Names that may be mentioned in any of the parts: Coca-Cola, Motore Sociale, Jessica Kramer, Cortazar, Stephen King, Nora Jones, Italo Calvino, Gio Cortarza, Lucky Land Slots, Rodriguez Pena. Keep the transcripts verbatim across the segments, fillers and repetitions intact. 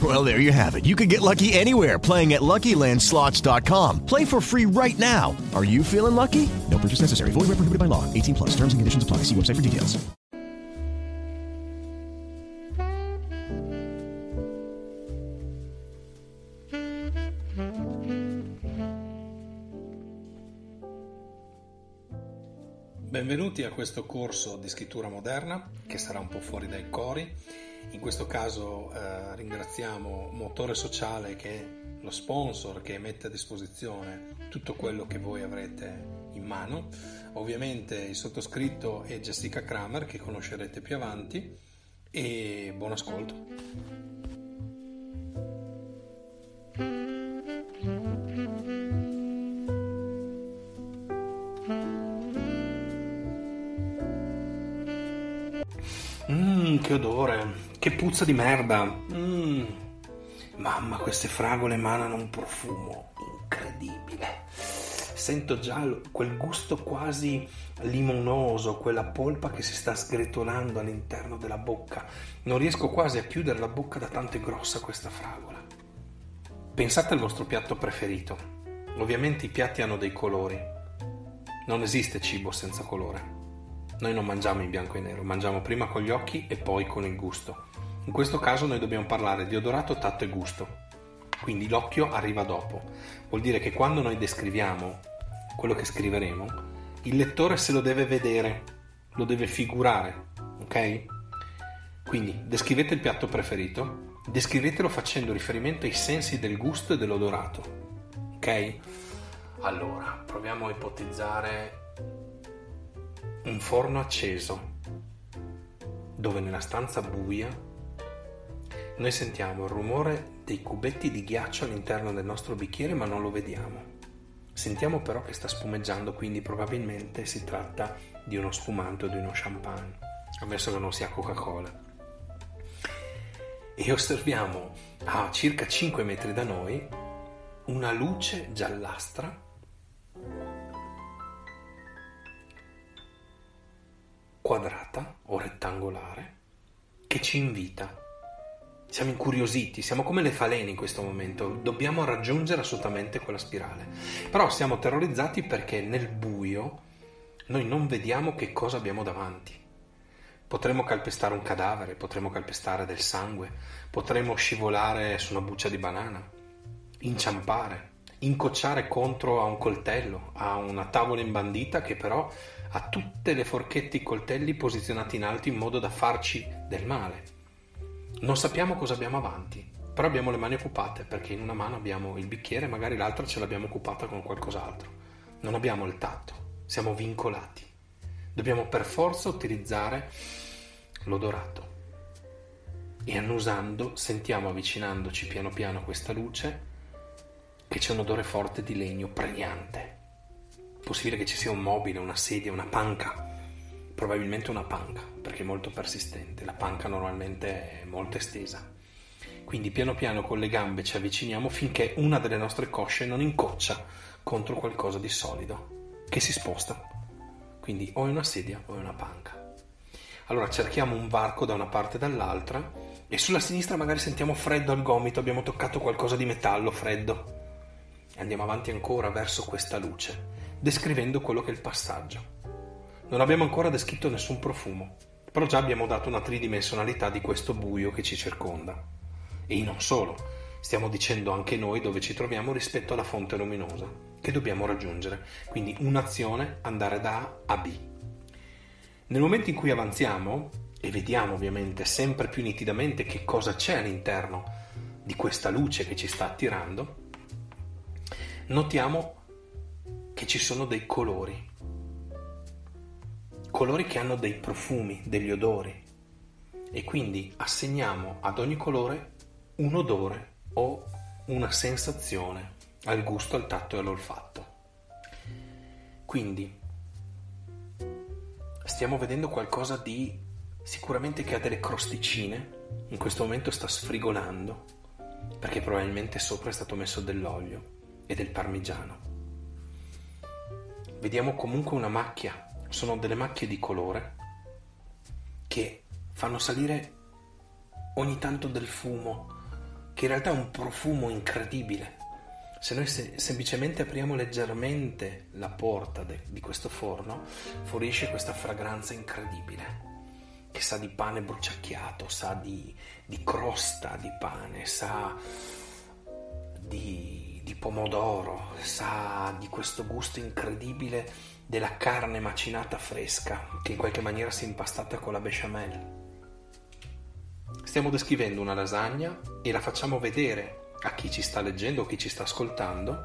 Well, there you have it. You can get lucky anywhere, playing at Lucky Land Slots dot com. Play for free right now. Are you feeling lucky? No purchase necessary. Void where prohibited by law. eighteen plus. Terms and conditions apply. See website for details. Benvenuti a questo corso di scrittura moderna che sarà un po' fuori dai cori. In questo caso eh, ringraziamo Motore Sociale, che è lo sponsor che mette a disposizione tutto quello che voi avrete in mano. Ovviamente il sottoscritto è Jessica Kramer, che conoscerete più avanti, e buon ascolto. Che odore, che puzza di merda. Mm. Mamma, queste fragole emanano un profumo incredibile. Sento già quel gusto quasi limonoso, quella polpa che si sta sgretolando all'interno della bocca. Non riesco quasi a chiudere la bocca, da tanto è grossa questa fragola. Pensate al vostro piatto preferito. Ovviamente i piatti hanno dei colori. Non esiste cibo senza colore. Noi non mangiamo in bianco e nero, mangiamo prima con gli occhi e poi con il gusto. In questo caso noi dobbiamo parlare di odorato, tatto e gusto, quindi l'occhio arriva dopo. Vuol dire che quando noi descriviamo quello che scriveremo, il lettore se lo deve vedere, lo deve figurare, ok? Quindi descrivete il piatto preferito, descrivetelo facendo riferimento ai sensi del gusto e dell'odorato, ok? Allora, proviamo a ipotizzare un forno acceso, dove nella stanza buia noi sentiamo il rumore dei cubetti di ghiaccio all'interno del nostro bicchiere, ma non lo vediamo. Sentiamo però che sta spumeggiando, quindi probabilmente si tratta di uno spumante o di uno champagne, ammesso che non sia Coca-Cola. E osserviamo a circa cinque metri da noi una luce giallastra, quadrata o rettangolare, che ci invita. Siamo incuriositi, siamo come le falene in questo momento, dobbiamo raggiungere assolutamente quella spirale. Però siamo terrorizzati perché nel buio noi non vediamo che cosa abbiamo davanti. Potremmo calpestare un cadavere, potremmo calpestare del sangue, potremmo scivolare su una buccia di banana, inciampare, incocciare contro a un coltello, a una tavola imbandita che però a tutte le forchette e i coltelli posizionati in alto in modo da farci del male. Non sappiamo cosa abbiamo avanti, però abbiamo le mani occupate, perché in una mano abbiamo il bicchiere, magari l'altra ce l'abbiamo occupata con qualcos'altro. Non abbiamo il tatto, siamo vincolati. Dobbiamo per forza utilizzare l'odorato. E annusando sentiamo, avvicinandoci piano piano a questa luce, che c'è un odore forte di legno pregnante. Possibile che ci sia un mobile, una sedia, una panca, probabilmente una panca, perché è molto persistente. La panca normalmente è molto estesa. Quindi piano piano con le gambe ci avviciniamo finché una delle nostre cosce non incoccia contro qualcosa di solido che si sposta. Quindi o è una sedia o è una panca. Allora cerchiamo un varco da una parte e dall'altra, e sulla sinistra magari sentiamo freddo al gomito, abbiamo toccato qualcosa di metallo freddo. Andiamo avanti ancora verso questa luce, descrivendo quello che è il passaggio. Non abbiamo ancora descritto nessun profumo, però già abbiamo dato una tridimensionalità di questo buio che ci circonda. E non solo, stiamo dicendo anche noi dove ci troviamo rispetto alla fonte luminosa che dobbiamo raggiungere. Quindi un'azione, andare da A a B. Nel momento in cui avanziamo e vediamo ovviamente sempre più nitidamente che cosa c'è all'interno di questa luce che ci sta attirando, notiamo che ci sono dei colori, colori che hanno dei profumi, degli odori, e quindi assegniamo ad ogni colore un odore o una sensazione al gusto, al tatto e all'olfatto. Quindi stiamo vedendo qualcosa di sicuramente che ha delle crosticine, in questo momento sta sfrigolando perché probabilmente sopra è stato messo dell'olio e del parmigiano. Vediamo comunque una macchia, sono delle macchie di colore che fanno salire ogni tanto del fumo, che in realtà è un profumo incredibile. Se noi se- semplicemente apriamo leggermente la porta de- di questo forno, fuoriesce questa fragranza incredibile che sa di pane bruciacchiato, sa di, di crosta di pane, sa di, di pomodoro, sa di questo gusto incredibile della carne macinata fresca che in qualche maniera si è impastata con la besciamella. Stiamo descrivendo una lasagna e la facciamo vedere a chi ci sta leggendo o chi ci sta ascoltando,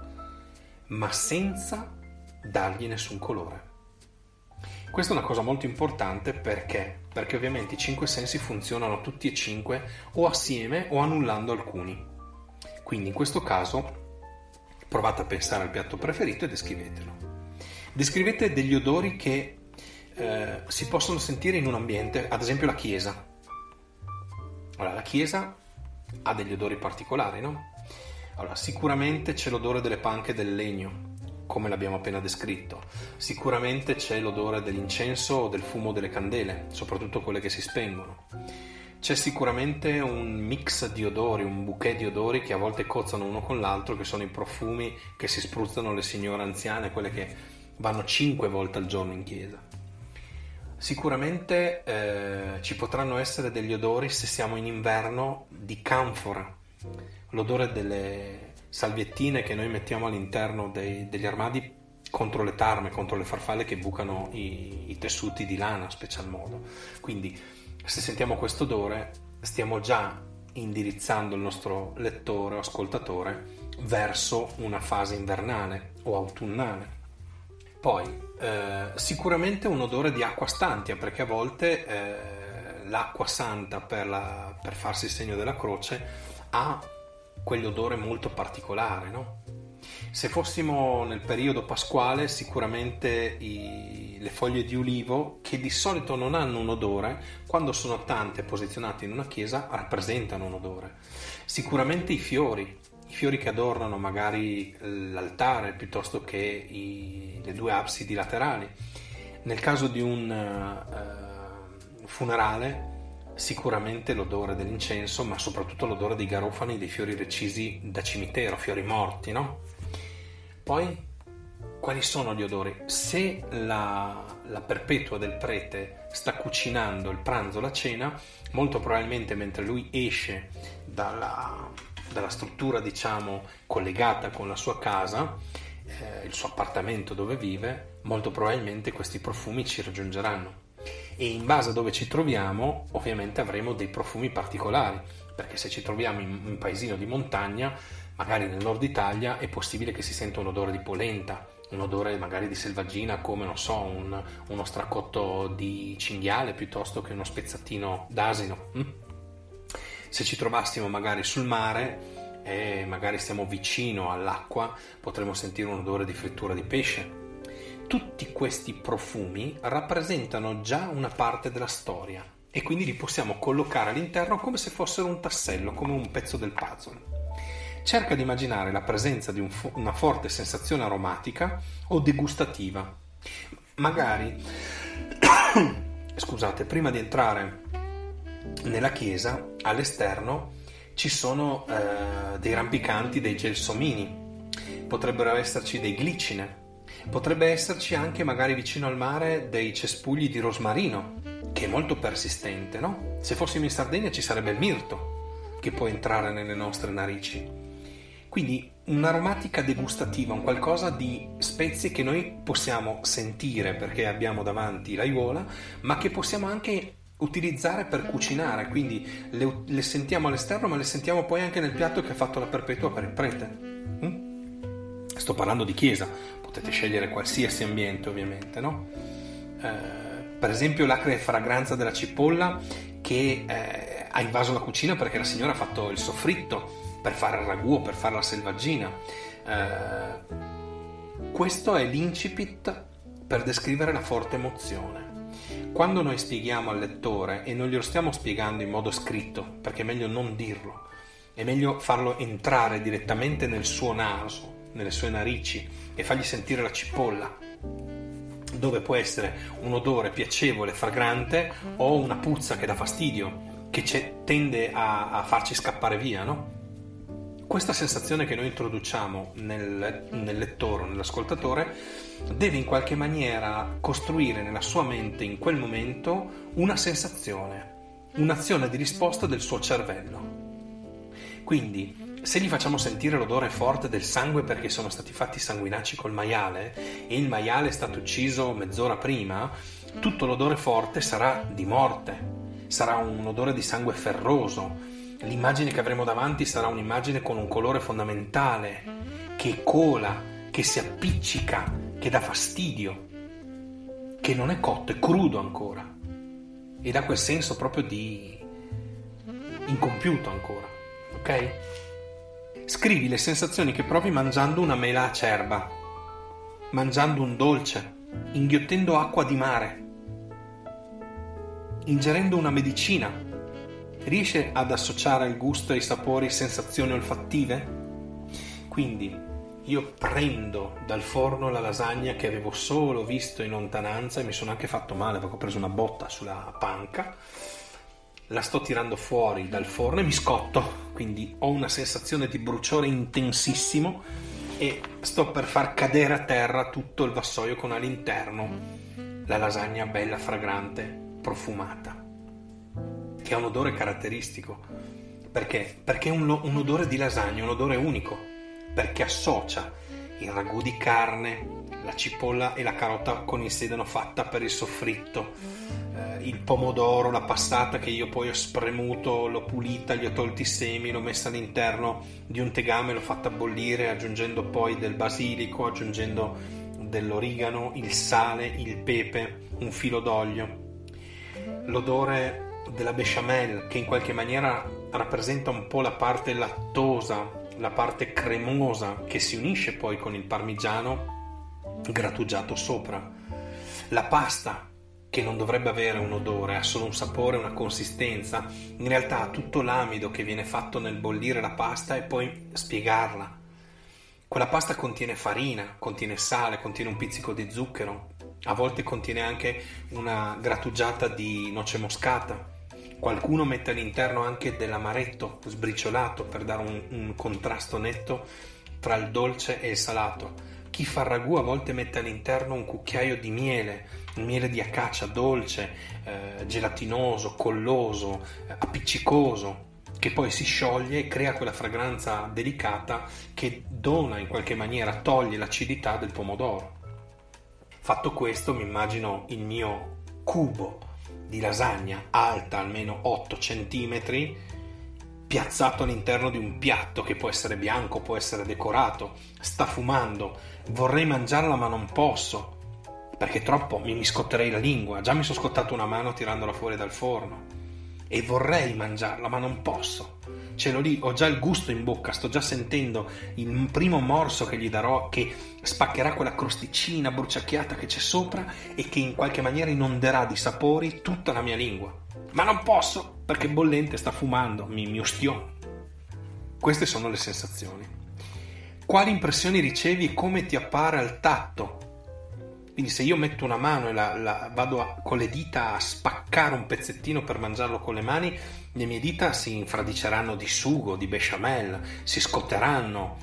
ma senza dargli nessun colore. Questa è una cosa molto importante perché perché ovviamente i cinque sensi funzionano tutti e cinque o assieme o annullando alcuni. Quindi in questo caso provate a pensare al piatto preferito e descrivetelo. Descrivete degli odori che eh, si possono sentire in un ambiente, ad esempio la chiesa. Allora, la chiesa ha degli odori particolari, no? Allora, sicuramente c'è l'odore delle panche del legno, come l'abbiamo appena descritto. Sicuramente c'è l'odore dell'incenso o del fumo delle candele, soprattutto quelle che si spengono. C'è sicuramente un mix di odori, un bouquet di odori che a volte cozzano uno con l'altro, che sono i profumi che si spruzzano le signore anziane, quelle che vanno cinque volte al giorno in chiesa. Sicuramente eh, ci potranno essere degli odori, se siamo in inverno, di canfora, l'odore delle salviettine che noi mettiamo all'interno dei, degli armadi contro le tarme, contro le farfalle che bucano i, i tessuti di lana, special modo. Quindi se sentiamo questo odore stiamo già indirizzando il nostro lettore o ascoltatore verso una fase invernale o autunnale. Poi Eh, sicuramente un odore di acqua stantia, perché a volte eh, l'acqua santa per, la, per farsi il segno della croce ha quell'odore molto particolare, no? Se fossimo nel periodo pasquale, sicuramente i, le foglie di ulivo, che di solito non hanno un odore, quando sono tante posizionate in una chiesa rappresentano un odore. Sicuramente i fiori i fiori che adornano magari l'altare piuttosto che i, le due absidi laterali. Nel caso di un uh, funerale sicuramente l'odore dell'incenso, ma soprattutto l'odore dei garofani, dei fiori recisi da cimitero, fiori morti, no? Poi quali sono gli odori? Se la, la perpetua del prete sta cucinando il pranzo, la cena, molto probabilmente mentre lui esce dalla... dalla struttura, diciamo, collegata con la sua casa, eh, il suo appartamento dove vive, molto probabilmente questi profumi ci raggiungeranno, e in base a dove ci troviamo ovviamente avremo dei profumi particolari, perché se ci troviamo in un paesino di montagna, magari nel nord Italia, è possibile che si senta un odore di polenta, un odore magari di selvaggina, come non so, un, uno stracotto di cinghiale piuttosto che uno spezzatino d'asino. mm? Se ci trovassimo magari sul mare e magari stiamo vicino all'acqua, potremmo sentire un odore di frittura di pesce. Tutti questi profumi rappresentano già una parte della storia e quindi li possiamo collocare all'interno come se fossero un tassello, come un pezzo del puzzle. Cerca di immaginare la presenza di un fo- una forte sensazione aromatica o degustativa. Magari, scusate, prima di entrare nella chiesa, all'esterno ci sono eh, dei rampicanti, dei gelsomini, potrebbero esserci dei glicine, potrebbe esserci anche magari vicino al mare dei cespugli di rosmarino, che è molto persistente, no? Se fossimo in Sardegna ci sarebbe il mirto che può entrare nelle nostre narici. Quindi un'aromatica degustativa, un qualcosa di spezie che noi possiamo sentire perché abbiamo davanti l'aiuola, ma che possiamo anche utilizzare per cucinare, quindi le, le sentiamo all'esterno, ma le sentiamo poi anche nel piatto che ha fatto la perpetua per il prete. Mm? Sto parlando di chiesa, potete scegliere qualsiasi ambiente ovviamente, no? Eh, per esempio l'acre fragranza della cipolla che eh, ha invaso la cucina perché la signora ha fatto il soffritto per fare il ragù, per fare la selvaggina. Eh, questo è l'incipit per descrivere la forte emozione. Quando noi spieghiamo al lettore, e non glielo stiamo spiegando in modo scritto, perché è meglio non dirlo, è meglio farlo entrare direttamente nel suo naso, nelle sue narici, e fargli sentire la cipolla, dove può essere un odore piacevole, fragrante, o una puzza che dà fastidio, che c'è, tende a, a farci scappare via, no? Questa sensazione che noi introduciamo nel, nel lettore, nell'ascoltatore, deve in qualche maniera costruire nella sua mente in quel momento una sensazione, un'azione di risposta del suo cervello. Quindi, se gli facciamo sentire l'odore forte del sangue perché sono stati fatti sanguinacci col maiale e il maiale è stato ucciso mezz'ora prima, tutto l'odore forte sarà di morte, sarà un odore di sangue ferroso. L'immagine che avremo davanti sarà un'immagine con un colore fondamentale, che cola, che si appiccica, che dà fastidio, che non è cotto, è crudo ancora, e dà quel senso proprio di incompiuto ancora, ok? Scrivi le sensazioni che provi mangiando una mela acerba, mangiando un dolce, inghiottendo acqua di mare, ingerendo una medicina. Riesce ad associare il gusto ai sapori, sensazioni olfattive? Quindi io prendo dal forno la lasagna che avevo solo visto in lontananza e mi sono anche fatto male perché ho preso una botta sulla panca, la sto tirando fuori dal forno e mi scotto, quindi ho una sensazione di bruciore intensissimo e sto per far cadere a terra tutto il vassoio con all'interno la lasagna bella, fragrante, profumata, che ha un odore caratteristico. Perché? Perché è un, un odore di lasagna, un odore unico, perché associa il ragù di carne, la cipolla e la carota con il sedano fatta per il soffritto, eh, il pomodoro, la passata che io poi ho spremuto, l'ho pulita, gli ho tolti i semi, l'ho messa all'interno di un tegame, l'ho fatta bollire aggiungendo poi del basilico, aggiungendo dell'origano, il sale, il pepe, un filo d'olio. L'odore della besciamella, che in qualche maniera rappresenta un po' la parte lattosa, la parte cremosa che si unisce poi con il parmigiano grattugiato sopra. La pasta, che non dovrebbe avere un odore, ha solo un sapore, una consistenza, in realtà ha tutto l'amido che viene fatto nel bollire la pasta e poi spiegarla. Quella pasta contiene farina, contiene sale, contiene un pizzico di zucchero, a volte contiene anche una grattugiata di noce moscata. Qualcuno mette all'interno anche dell'amaretto sbriciolato per dare un, un contrasto netto tra il dolce e il salato. Chi fa il ragù a volte mette all'interno un cucchiaio di miele, miele di acacia dolce, eh, gelatinoso, colloso, appiccicoso, che poi si scioglie e crea quella fragranza delicata che dona in qualche maniera, toglie l'acidità del pomodoro. Fatto questo, mi immagino il mio cubo di lasagna alta almeno otto centimetri, piazzato all'interno di un piatto che può essere bianco, può essere decorato, sta fumando, vorrei mangiarla ma non posso, perché troppo mi scotterei la lingua, già mi sono scottato una mano tirandola fuori dal forno, e vorrei mangiarla ma non posso, ce l'ho lì, ho già il gusto in bocca, sto già sentendo il primo morso che gli darò che spaccherà quella crosticina bruciacchiata che c'è sopra e che in qualche maniera inonderà di sapori tutta la mia lingua, ma non posso perché bollente, sta fumando, mi, mi ostiono. Queste sono le sensazioni. Quali impressioni ricevi e come ti appare al tatto? Quindi se io metto una mano e la, la vado a, con le dita a spaccare un pezzettino per mangiarlo con le mani, le mie dita si infradiceranno di sugo, di besciamella, si scotteranno,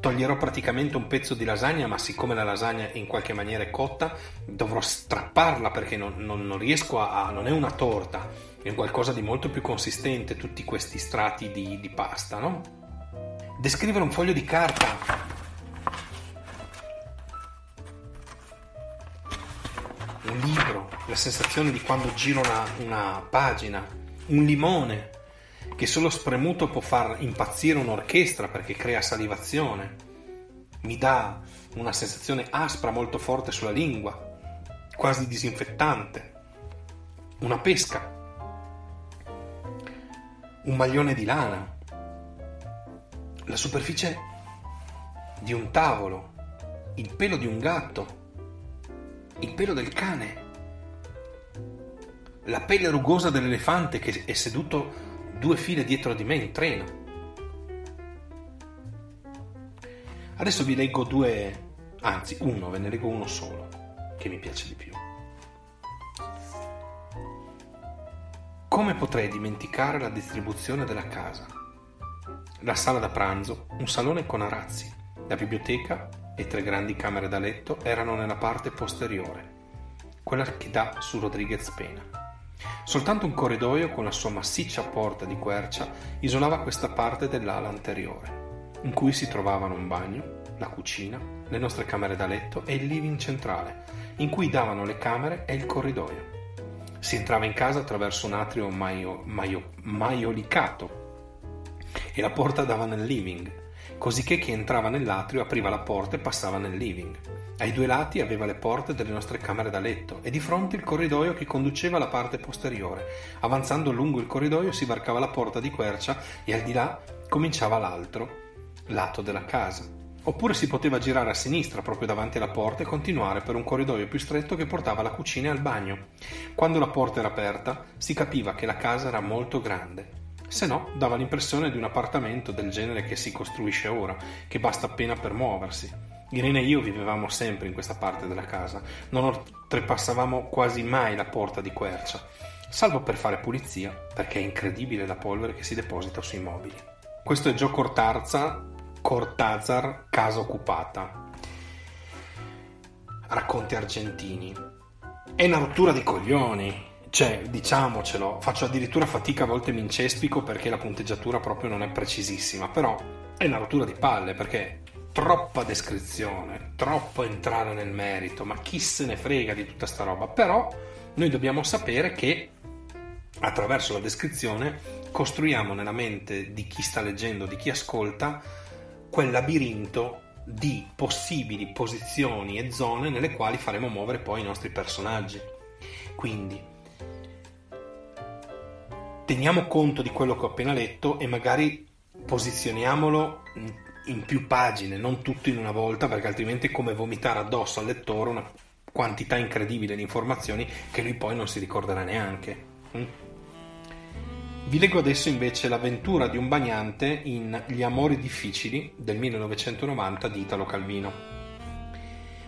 toglierò praticamente un pezzo di lasagna, ma siccome la lasagna in qualche maniera è cotta, dovrò strapparla perché non, non, non riesco a, a... non è una torta, è qualcosa di molto più consistente tutti questi strati di, di pasta, no? descrivere un foglio di carta. Un libro, la sensazione di quando giro una, una pagina, un limone che solo spremuto può far impazzire un'orchestra perché crea salivazione, mi dà una sensazione aspra molto forte sulla lingua, quasi disinfettante, una pesca, un maglione di lana, la superficie di un tavolo, il pelo di un gatto, il pelo del cane, la pelle rugosa dell'elefante che è seduto due file dietro di me in treno. Adesso vi leggo due, anzi uno, ve ne leggo uno solo, che mi piace di più. Come potrei dimenticare la distribuzione della casa? La sala da pranzo, un salone con arazzi, la biblioteca e tre grandi camere da letto erano nella parte posteriore, quella che dà su Rodriguez Pena. Soltanto un corridoio con la sua massiccia porta di quercia isolava questa parte dell'ala anteriore, in cui si trovavano un bagno, la cucina, le nostre camere da letto e il living centrale, in cui davano le camere e il corridoio. Si entrava in casa attraverso un atrio maio, maio, maiolicato e la porta dava nel living, cosicché chi entrava nell'atrio apriva la porta e passava nel living. Ai due lati aveva le porte delle nostre camere da letto e di fronte il corridoio che conduceva alla parte posteriore. Avanzando lungo il corridoio si varcava la porta di quercia e al di là cominciava l'altro lato della casa. Oppure si poteva girare a sinistra proprio davanti alla porta e continuare per un corridoio più stretto che portava alla cucina e al bagno. Quando la porta era aperta si capiva che la casa era molto grande. Se no, dava l'impressione di un appartamento del genere che si costruisce ora, che basta appena per muoversi. Irene e io vivevamo sempre in questa parte della casa, non oltrepassavamo quasi mai la porta di quercia, salvo per fare pulizia, perché è incredibile la polvere che si deposita sui mobili. Questo è Gio Cortarza, Cortazar, Casa Occupata. Racconti argentini. È una rottura di coglioni. Cioè, diciamocelo, faccio addirittura fatica, a volte mi incespico perché la punteggiatura proprio non è precisissima, però è una rottura di palle perché troppa descrizione, troppo entrare nel merito, ma chi se ne frega di tutta sta roba? Però noi dobbiamo sapere che attraverso la descrizione costruiamo nella mente di chi sta leggendo, di chi ascolta, quel labirinto di possibili posizioni e zone nelle quali faremo muovere poi i nostri personaggi. Quindi teniamo conto di quello che ho appena letto e magari posizioniamolo in più pagine, non tutto in una volta, perché altrimenti è come vomitare addosso al lettore una quantità incredibile di informazioni che lui poi non si ricorderà neanche. Mm? Vi leggo adesso invece l'avventura di un bagnante in Gli amori difficili del millenovecentonovanta di Italo Calvino.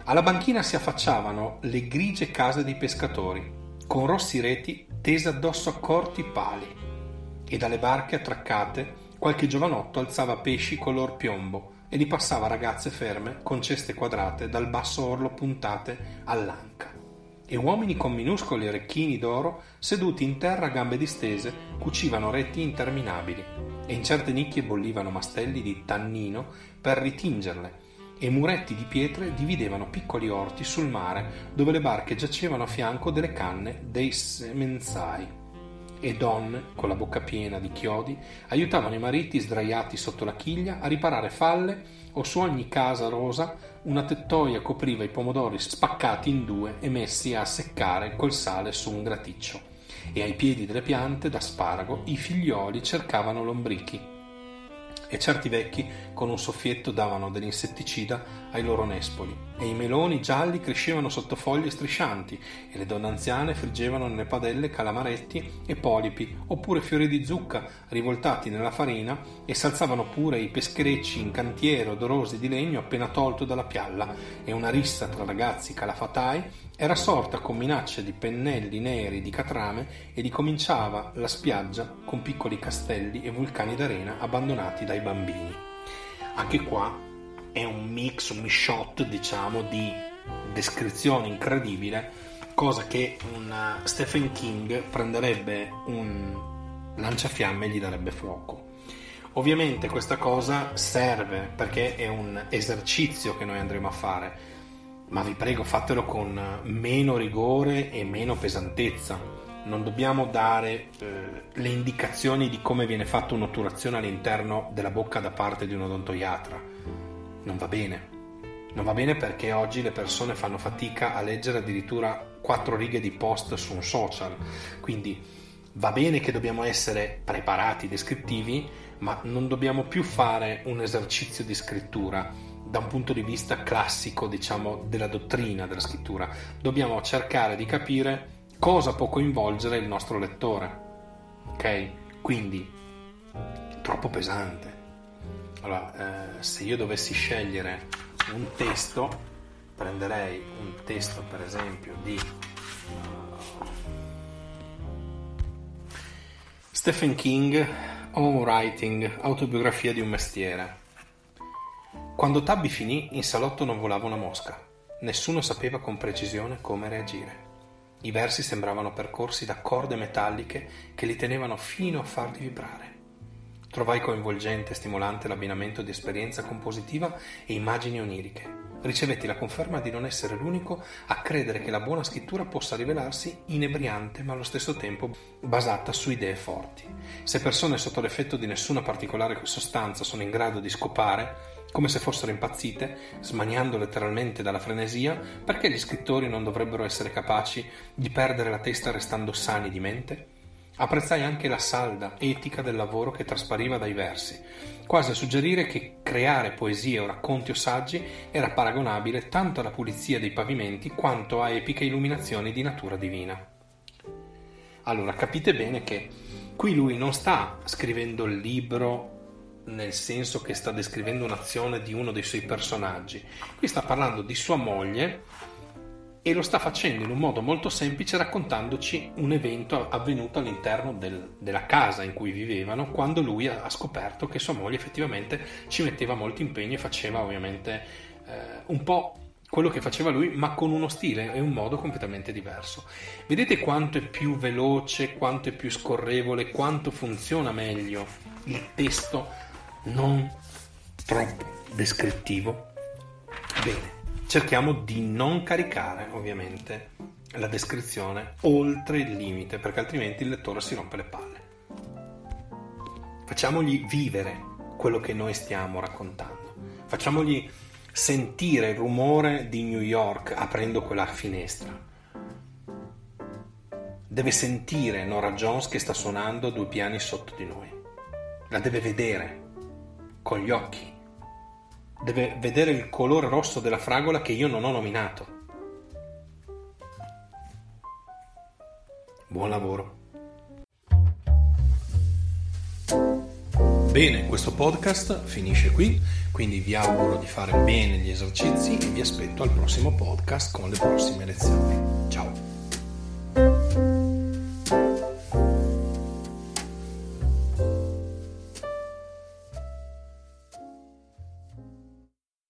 Alla banchina si affacciavano le grigie case dei pescatori, con rossi reti tese addosso a corti pali, e dalle barche attraccate qualche giovanotto alzava pesci color piombo e li passava a ragazze ferme con ceste quadrate dal basso orlo puntate all'anca, e uomini con minuscoli orecchini d'oro seduti in terra a gambe distese cucivano reti interminabili, e in certe nicchie bollivano mastelli di tannino per ritingerle, e muretti di pietre dividevano piccoli orti sul mare dove le barche giacevano a fianco delle canne dei semenzai, e donne con la bocca piena di chiodi aiutavano i mariti sdraiati sotto la chiglia a riparare falle, o su ogni casa rosa una tettoia copriva i pomodori spaccati in due e messi a seccare col sale su un graticcio, e ai piedi delle piante d'asparago i figlioli cercavano lombrichi, e certi vecchi con un soffietto davano dell'insetticida ai loro nespoli, e i meloni gialli crescevano sotto foglie striscianti, e le donne anziane friggevano nelle padelle calamaretti e polipi, oppure fiori di zucca rivoltati nella farina, e salzavano pure i pescherecci in cantiere odorosi di legno appena tolto dalla pialla, e una rissa tra ragazzi calafatai era sorta con minacce di pennelli neri di catrame, e ricominciava la spiaggia con piccoli castelli e vulcani d'arena abbandonati dai bambini. Anche qua è un mix, un shot, diciamo, di descrizione incredibile, cosa che un Stephen King prenderebbe un lanciafiamme e gli darebbe fuoco. Ovviamente questa cosa serve perché è un esercizio che noi andremo a fare, ma vi prego fatelo con meno rigore e meno pesantezza. Non dobbiamo dare eh, le indicazioni di come viene fatta un'otturazione all'interno della bocca da parte di un odontoiatra. Non va bene. Non va bene perché oggi le persone fanno fatica a leggere addirittura quattro righe di post su un social. Quindi va bene che dobbiamo essere preparati, descrittivi, ma non dobbiamo più fare un esercizio di scrittura da un punto di vista classico, diciamo, della dottrina della scrittura. Dobbiamo cercare di capire cosa può coinvolgere il nostro lettore. Ok? Quindi troppo pesante. Allora, eh, se io dovessi scegliere un testo, prenderei un testo per esempio di uh, Stephen King, Home Writing, autobiografia di un mestiere. Quando Tabby finì, in salotto non volava una mosca. Nessuno sapeva con precisione come reagire. I versi sembravano percorsi da corde metalliche che li tenevano fino a farli vibrare. Trovai coinvolgente e stimolante l'abbinamento di esperienza compositiva e immagini oniriche. Ricevetti la conferma di non essere l'unico a credere che la buona scrittura possa rivelarsi inebriante ma allo stesso tempo basata su idee forti. Se persone sotto l'effetto di nessuna particolare sostanza sono in grado di scopare, come se fossero impazzite, smaniando letteralmente dalla frenesia, perché gli scrittori non dovrebbero essere capaci di perdere la testa restando sani di mente? Apprezzai anche la salda etica del lavoro che traspariva dai versi, quasi a suggerire che creare poesie o racconti o saggi era paragonabile tanto alla pulizia dei pavimenti quanto a epiche illuminazioni di natura divina. Allora, capite bene che qui lui non sta scrivendo il libro nel senso che sta descrivendo un'azione di uno dei suoi personaggi. Qui sta parlando di sua moglie e lo sta facendo in un modo molto semplice, raccontandoci un evento avvenuto all'interno del, della casa in cui vivevano, quando lui ha scoperto che sua moglie effettivamente ci metteva molto impegno e faceva ovviamente eh, un po' quello che faceva lui, ma con uno stile e un modo completamente diverso. Vedete quanto è più veloce, quanto è più scorrevole, quanto funziona meglio il testo non troppo descrittivo? Bene. Cerchiamo di non caricare ovviamente la descrizione oltre il limite, perché altrimenti il lettore si rompe le palle. Facciamogli vivere quello che noi stiamo raccontando, facciamogli sentire il rumore di New York aprendo quella finestra. Deve sentire Nora Jones che sta suonando a due piani sotto di noi, la deve vedere con gli occhi. Deve vedere il colore rosso della fragola che io non ho nominato. Buon lavoro. Bene, questo podcast finisce qui, quindi vi auguro di fare bene gli esercizi e vi aspetto al prossimo podcast con le prossime lezioni. Ciao.